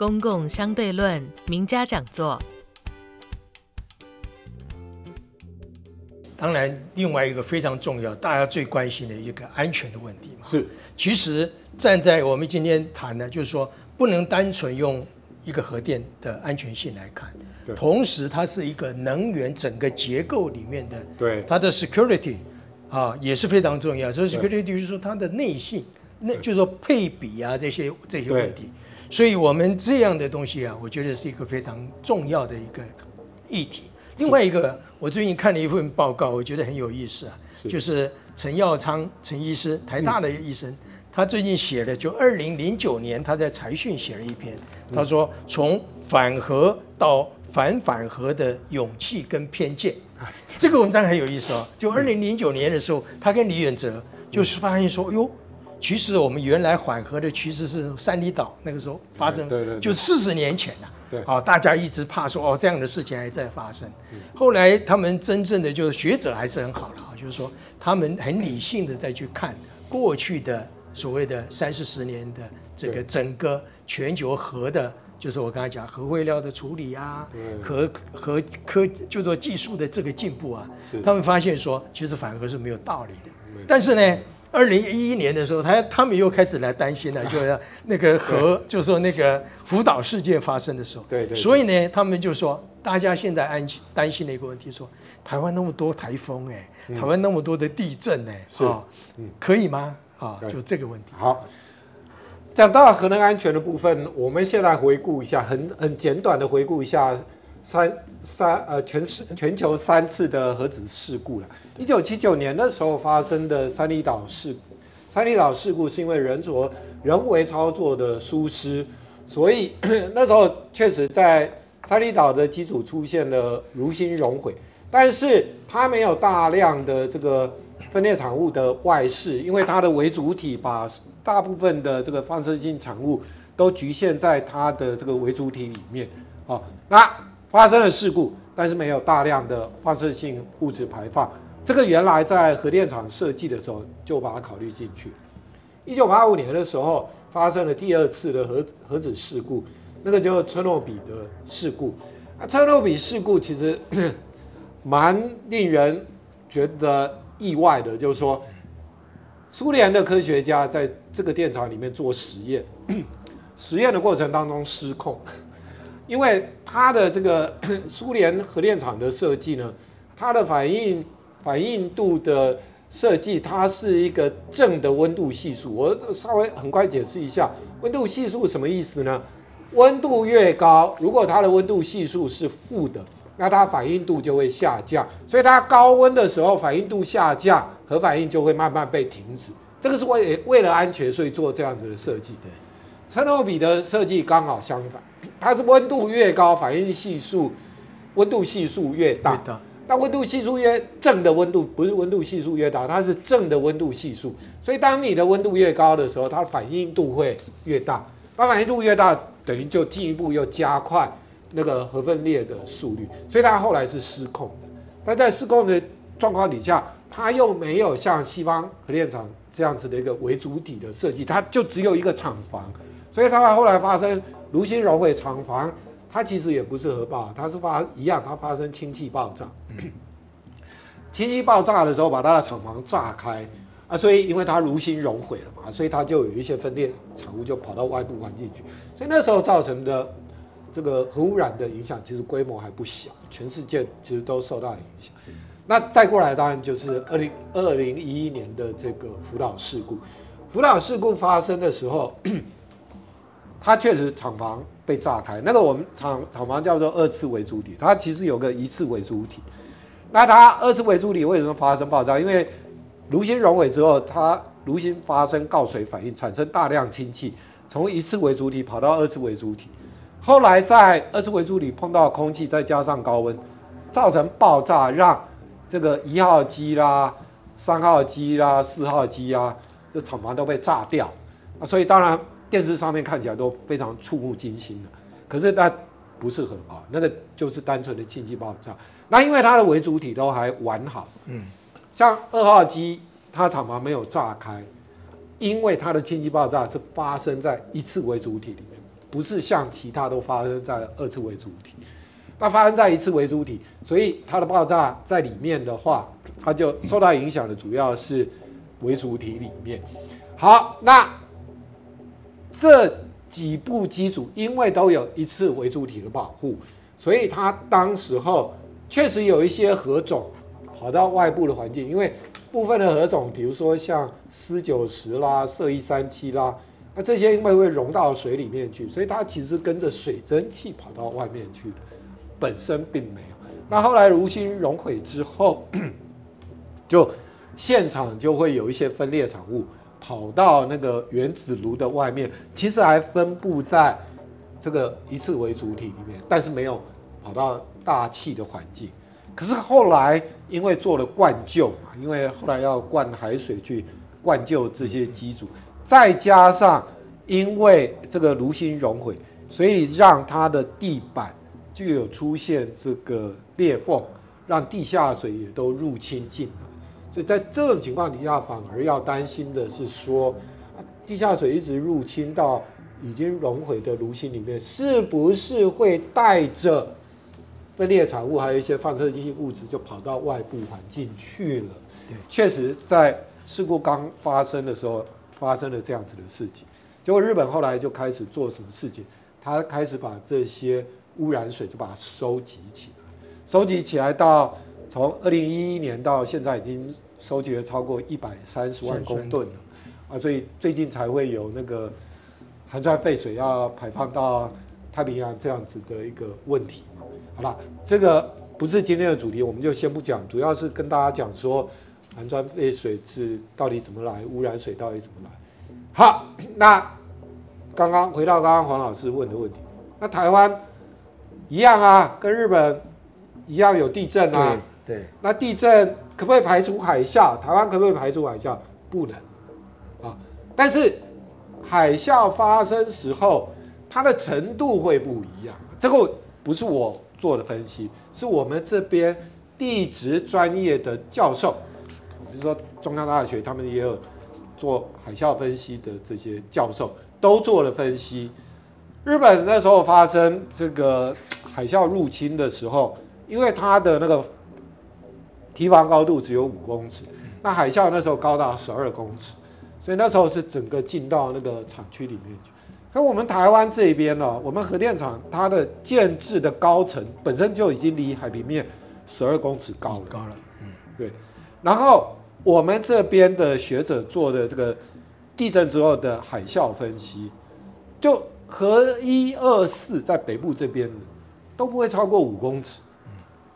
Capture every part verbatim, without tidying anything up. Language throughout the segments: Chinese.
公共相对论名家讲座。当然，另外一个非常重要，大家最关心的一个安全的问题嘛。是，其实站在我们今天谈的，就是说不能单纯用一个核电的安全性来看，同时它是一个能源整个结构里面的，对它的 security 啊也是非常重要。所以 security 就是说它的内性，那就是说配比啊这些这些问题。所以我们这样的东西啊，我觉得是一个非常重要的一个议题。另外一个，我最近看了一份报告，我觉得很有意思啊，是就是陈耀昌陈医师，台大的医生，嗯、他最近写了，就二零零九年他在财讯写了一篇，他说从反核到反反核的勇气跟偏见，这个文章很有意思哦。就二零零九年的时候，他跟李远哲就是发现说，哟，其实我们原来反核的趋势是三里岛那个时候发生，对对对就四十年前了、啊。对，好、哦，大家一直怕说哦，这样的事情还在发生。后来他们真正的就是学者还是很好的啊，就是说他们很理性的再去看过去的所谓的三四十年的这个整个全球核的，就是我刚才讲核废料的处理啊，核核科就说技术的这个进步啊，他们发现说其实反核是没有道理的。但是呢，二零一一年的时候，他他们又开始来担心了，就是那个核，就是说那个福岛事件发生的时候，对 对, 对。所以呢，他们就说，大家现在安担心的一个问题说，说台湾那么多台风、欸，哎、嗯，台湾那么多的地震、欸，哎，是、哦嗯，可以吗？啊、哦，就这个问题。好，讲到核能安全的部分，我们现在回顾一下，很很简短的回顾一下三三呃全全球三次的核子事故了。一九七九年那时候发生的三里岛事故，三里岛事故是因为人所人为操作的疏失，所以那时候确实在三里岛的基础出现了炉心熔毁，但是它没有大量的这个分裂产物的外释，因为它的为主体把大部分的这个放射性产物都局限在它的这个为主体里面。哦，那发生了事故，但是没有大量的放射性物质排放。这个原来在核电厂设计的时候就把它考虑进去。一九八五年的时候发生了第二次的 核, 核子事故，那个就是车诺比的事故。啊，车诺比事故其实蛮令人觉得意外的，就是说苏联的科学家在这个电厂里面做实验，实验的过程当中失控，因为它的这个苏联核电厂的设计呢，它的反应反应度的设计，它是一个正的温度系数。我稍微很快解释一下温度系数什么意思呢？温度越高，如果它的温度系数是负的，那它反应度就会下降，所以它高温的时候反应度下降，核反应就会慢慢被停止。这个是为为了安全，所以做这样子的设计。对，车诺比的设计刚好相反，它是温度越高，反应系数温度系数越大。那温度系数越正的温度不是温度系数越大，它是正的温度系数。所以当你的温度越高的时候，它反应度会越大。那反应度越大，等于就进一步又加快那个核分裂的速率。所以它后来是失控的。但在失控的状况底下，它又没有像西方核电厂这样子的一个为主体的设计，它就只有一个厂房。所以它后来发生炉心熔毁厂房。它其实也不是核爆，它是发一样，它发生氢气爆炸。氢气爆炸的时候，把它的厂房炸开啊，所以因为它炉心熔毁了嘛，所以它就有一些分裂产物就跑到外部环境去，所以那时候造成的这个核污染的影响，其实规模还不小，全世界其实都受到影响。那再过来，当然就是二零二零一一年的这个福岛事故。福岛事故发生的时候，它确实厂房被炸开，那个我们厂厂房叫做二次为主体，它其实有个一次为主体。那它二次为主体为什么发生爆炸？因为炉心熔毁之后，它炉心发生告水反应，产生大量氢气，从一次为主体跑到二次为主体。后来在二次为主体碰到空气，再加上高温，造成爆炸，让这个一号机啦、三号机啦、四号机啊，这厂房都被炸掉。啊，所以当然，电视上面看起来都非常触目惊心的，可是那不是核爆，那个就是单纯的氢气爆炸。那因为它的为主体都还完好，嗯，像二号机它厂房没有炸开，因为它的氢气爆炸是发生在一次为主体里面，不是像其他都发生在二次为主体，那发生在一次为主体，所以它的爆炸在里面的话，它就受到影响的主要是为主体里面。好，那这几部机组因为都有一次为主体的保护，所以它当时候确实有一些核种跑到外部的环境，因为部分的核种，比如说像锶九十啦、铯一三七啦，那这些因为会溶到水里面去，所以它其实跟着水蒸气跑到外面去，本身并没有。那后来炉心熔毁之后，就现场就会有一些分裂产物跑到那个原子炉的外面，其实还分布在这个一次为主体里面，但是没有跑到大气的环境。可是后来因为做了灌救嘛，因为后来要灌海水去灌救这些机组，再加上因为这个炉心熔毁，所以让它的地板就有出现这个裂缝，让地下水也都入侵进来。所以在这种情况底下，反而要担心的是说，地下水一直入侵到已经熔毁的炉心里面，是不是会带着分裂产物还有一些放射性物质就跑到外部环境去了？确实在事故刚发生的时候发生了这样子的事情。结果日本后来就开始做什么事情，他开始把这些污染水就把它收集起来，收集起来到从二零一一年到现在已经收集了超过一百三十万公吨了啊，所以最近才会有那个含氚废水要排放到太平洋这样子的一个问题嘛。好了，这个不是今天的主题，我们就先不讲，主要是跟大家讲说含氚废水是到底怎么来，污染水到底怎么来。好，那刚刚回到刚刚黄老师问的问题，那台湾一样啊，跟日本一样有地震啊。对，那地震可不可以排除海啸？台湾可不可以排除海啸？不能啊。但是海啸发生时候，它的程度会不一样。这个不是我做的分析，是我们这边地质专业的教授，比如说中央大学，他们也有做海啸分析的这些教授都做了分析。日本那时候发生这个海啸入侵的时候，因为它的那个堤防高度只有五公尺，那海啸那时候高达十二公尺，所以那时候是整个进到那个厂区里面去。可我们台湾这边呢、哦，我们核电厂它的建制的高层本身就已经离海平面十二公尺高了，高了，嗯，对。然后我们这边的学者做的这个地震之后的海啸分析，就核一二四在北部这边都不会超过五公尺。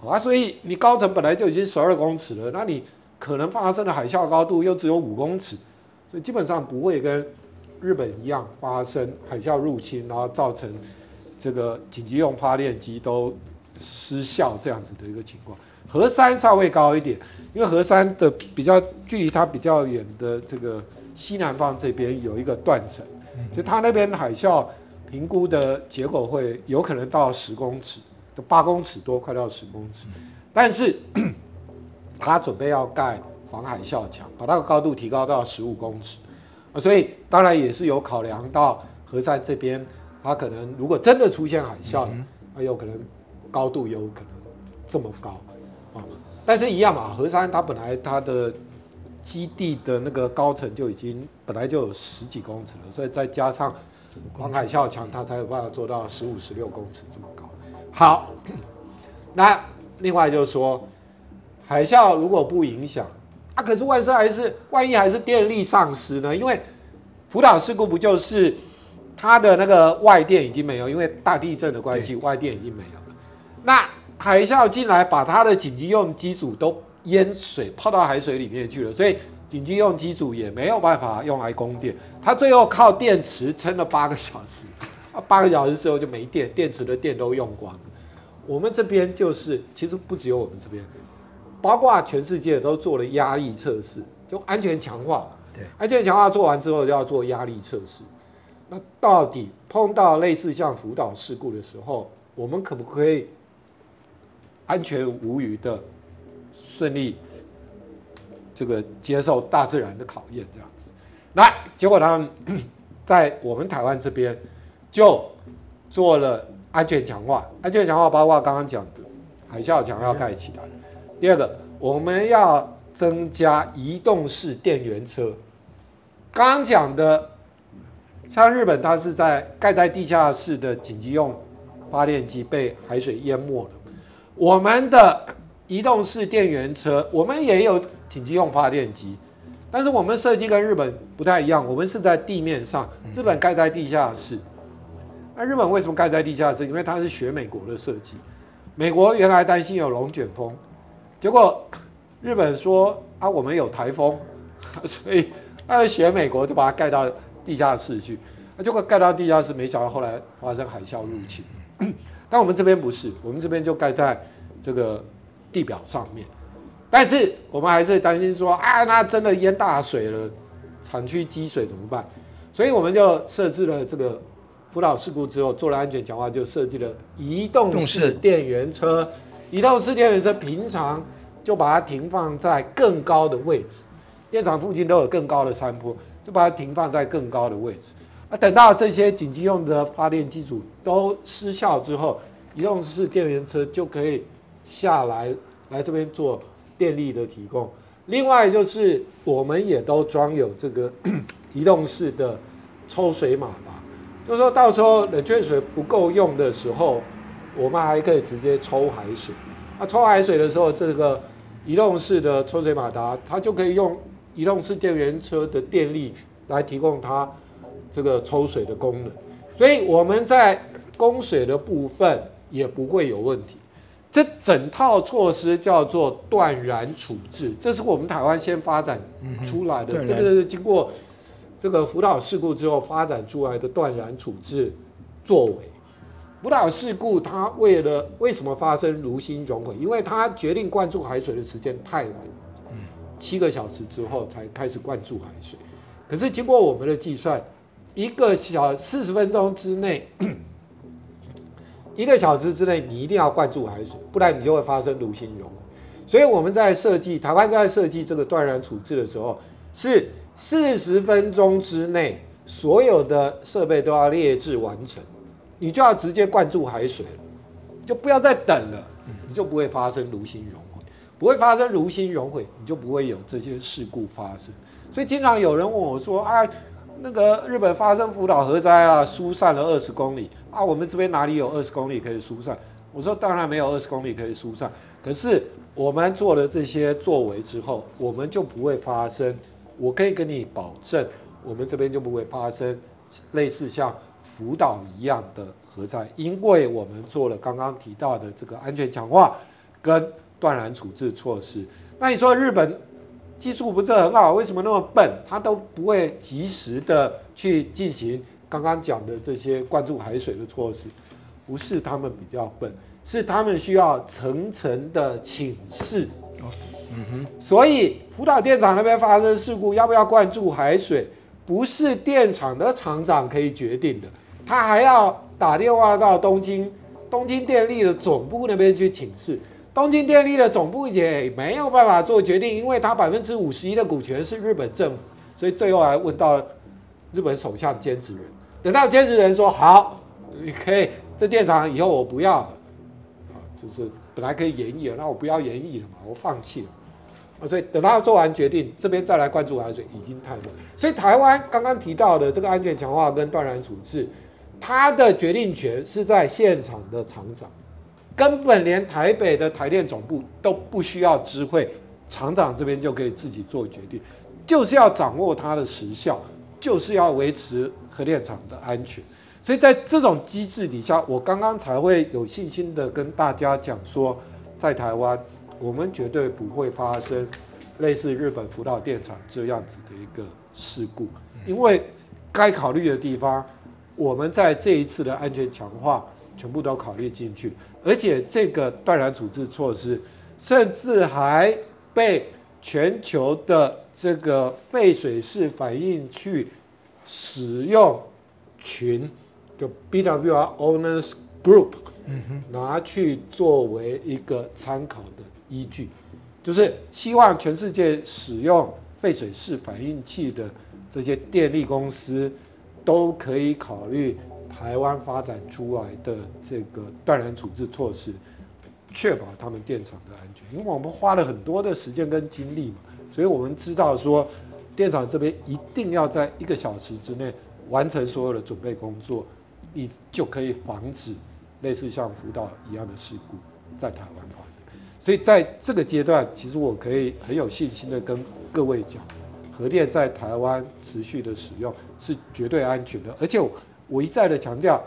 好啊，所以你高层本来就已经十二公尺了，那你可能发生的海啸高度又只有五公尺，所以基本上不会跟日本一样发生海啸入侵，然后造成这个紧急用发电机都失效这样子的一个情况。核三稍微高一点，因为核三的比较距离它比较远的这个西南方这边有一个断层，所以它那边海啸评估的结果会有可能到十公尺。八公尺多，快到十公尺，但是他准备要盖防海啸墙，把那个高度提高到十五公尺，所以当然也是有考量到核三这边，他可能如果真的出现海啸了，他有可能高度有可能这么高，但是一样嘛，核三它本来它的基地的那个高层就已经本来就有十几公尺了，所以再加上防海啸墙，它才有办法做到十五、十六公尺这么高。好，那另外就是说，海啸如果不影响啊，可是万事还是万一还是电力丧失呢？因为福岛事故不就是它的那个外电已经没有，因为大地震的关系，外电已经没有了。那海啸进来把它的紧急用机组都淹水泡到海水里面去了，所以紧急用机组也没有办法用来供电，它最后靠电池撑了八个小时。八个小时之后就没电，电池的电都用光了。我们这边就是，其实不只有我们这边，包括全世界都做了压力测试，就安全强化。对，安全强化做完之后就要做压力测试。那到底碰到类似像福岛事故的时候，我们可不可以安全无虞的顺利这个接受大自然的考验？这样子，来，结果他们在我们台湾这边。就做了安全强化。安全强化包括刚刚讲的海啸墙要盖起来。第二个，我们要增加移动式电源车。刚刚讲的，像日本它是在盖在地下室的紧急用发电机被海水淹没了。我们的移动式电源车，我们也有紧急用发电机，但是我们设计跟日本不太一样，我们是在地面上，日本盖在地下室。那日本为什么盖在地下室？因为它是学美国的设计。美国原来担心有龙卷风，结果日本说啊，我们有台风，所以他学美国就把它盖到地下室去。结果盖到地下室，没想到后来发生海啸入侵。但我们这边不是，我们这边就盖在这个地表上面。但是我们还是担心说啊，那真的淹大水了，产区积水怎么办？所以我们就设置了这个福岛事故之后做了安全强化，就设计了移动式电源车。移动式电源车平常就把它停放在更高的位置，电厂附近都有更高的山坡，就把它停放在更高的位置。啊、等到这些紧急用的发电机组都失效之后，移动式电源车就可以下来来这边做电力的提供。另外就是我们也都装有这个移动式的抽水马达，就是说到时候冷却水不够用的时候，我们还可以直接抽海水。啊、抽海水的时候，这个移动式的抽水马达它就可以用移动式电源车的电力来提供它这个抽水的功能，所以我们在供水的部分也不会有问题。这整套措施叫做断然处置，这是我们台湾先发展出来的，嗯、这个是经过这个福岛事故之后发展出来的断然处置作为。福岛事故它为了为什么发生炉心熔毁？因为它决定灌注海水的时间太晚，嗯、七个小时之后才开始灌注海水。可是经过我们的计算，一个小四十分钟之内，一个小时之内，你一定要灌注海水，不然你就会发生炉心熔毁。所以我们在设计台湾在设计这个断然处置的时候，是四十分钟之内所有的设备都要列置完成，你就要直接灌注海水了，就不要再等了，你就不会发生炉心熔毁，不会发生炉心熔毁，你就不会有这些事故发生。所以经常有人问我说啊，那个日本发生福岛核灾啊，疏散了二十公里啊，我们这边哪里有二十公里可以疏散？我说当然没有二十公里可以疏散，可是我们做了这些作为之后，我们就不会发生。我可以跟你保证，我们这边就不会发生类似像福岛一样的核灾，因为我们做了刚刚提到的这个安全强化跟断然处置措施。那你说日本技术不是很好，为什么那么笨？他都不会及时的去进行刚刚讲的这些灌注海水的措施。不是他们比较笨，是他们需要层层的请示。嗯哼。所以福岛电厂那边发生事故，要不要灌注海水，不是电厂的厂长可以决定的，他还要打电话到东京，东京电力的总部那边去请示。东京电力的总部也没有办法做决定，因为它百分之五十一的股权是日本政府，所以最后还问到日本首相兼职人。等到兼职人说好，你可以这电厂以后我不要了，就是本来可以延役了，那我不要延役了嘛，我放弃了。所以等到做完决定，这边再来灌注海水已经太晚。所以台湾刚刚提到的这个安全强化跟断然处置，它的决定权是在现场的厂长。根本连台北的台电总部都不需要知会，厂长这边就可以自己做决定，就是要掌握它的时效，就是要维持核电厂的安全。所以在这种机制底下，我刚刚才会有信心的跟大家讲说，在台湾我们绝对不会发生类似日本福岛电厂这样子的一个事故，因为该考虑的地方，我们在这一次的安全强化全部都考虑进去，而且这个断然处置措施，甚至还被全球的这个废水式反应区使用群，就 B W R Owners Group， 拿去作为一个参考的依据，就是希望全世界使用废水式反应器的这些电力公司都可以考虑。台湾发展出来的这个断然处置措施，确保他们电厂的安全。因为我们花了很多的时间跟精力嘛，所以我们知道说，电厂这边一定要在一个小时之内完成所有的准备工作，你就可以防止类似像福岛一样的事故在台湾发生。所以在这个阶段，其实我可以很有信心的跟各位讲，核电在台湾持续的使用是绝对安全的。而且我一再的强调，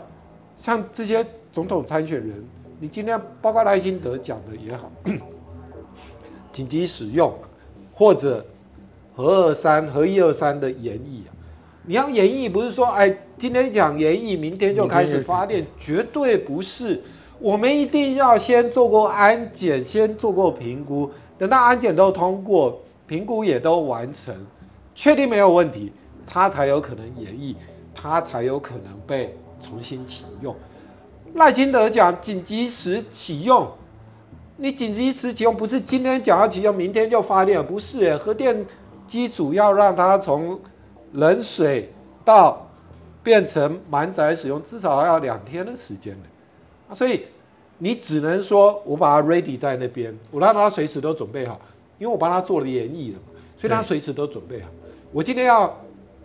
像这些总统参选人，你今天包括赖清德讲的也好，紧急使用或者核二三、核一二三的研议啊，你要研议不是说哎今天讲研议，明天就开始发电，绝对不是。我们一定要先做过安检，先做过评估，等到安检都通过，评估也都完成，确定没有问题，它才有可能研议，它才有可能被重新启用。赖清德讲紧急时启用，你紧急时启用不是今天讲要启用，明天就发电，不是耶。核电机组要让它从冷水到变成满载使用，至少要两天的时间了。所以你只能说我把它 ready 在那边，我让它随时都准备好，因为我帮它做了研议了，所以它随时都准备好。我今天要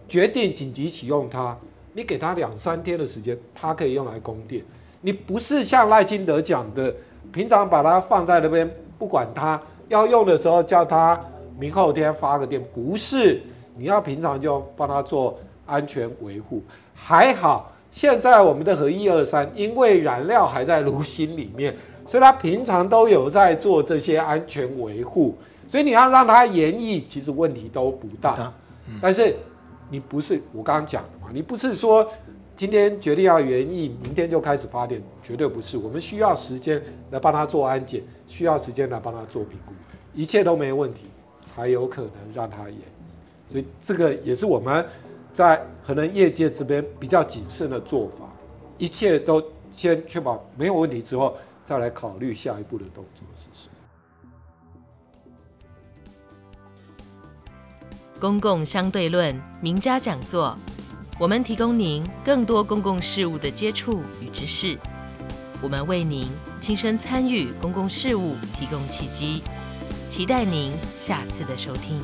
决定紧急启用它，你给它两三天的时间，它可以用来供电。你不是像赖清德讲的，平常把它放在那边不管它，要用的时候叫它明后天发个电，不是。你要平常就帮它做安全维护。还好现在我们的核一二三，因为燃料还在炉心里面，所以它平常都有在做这些安全维护，所以你要让它延役，其实问题都不大。但是你不是我刚刚讲的嘛，你不是说今天决定要延役，明天就开始发电，绝对不是。我们需要时间来帮它做安检，需要时间来帮它做评估，一切都没问题，才有可能让它延。所以这个也是我们在可能业界这边比较谨慎的做法，一切都先确保没有问题之后，再来考虑下一步的动作是什么。公共相对论名家讲座，我们提供您更多公共事务的接触与知识，我们为您亲身参与公共事务提供契机，期待您下次的收听。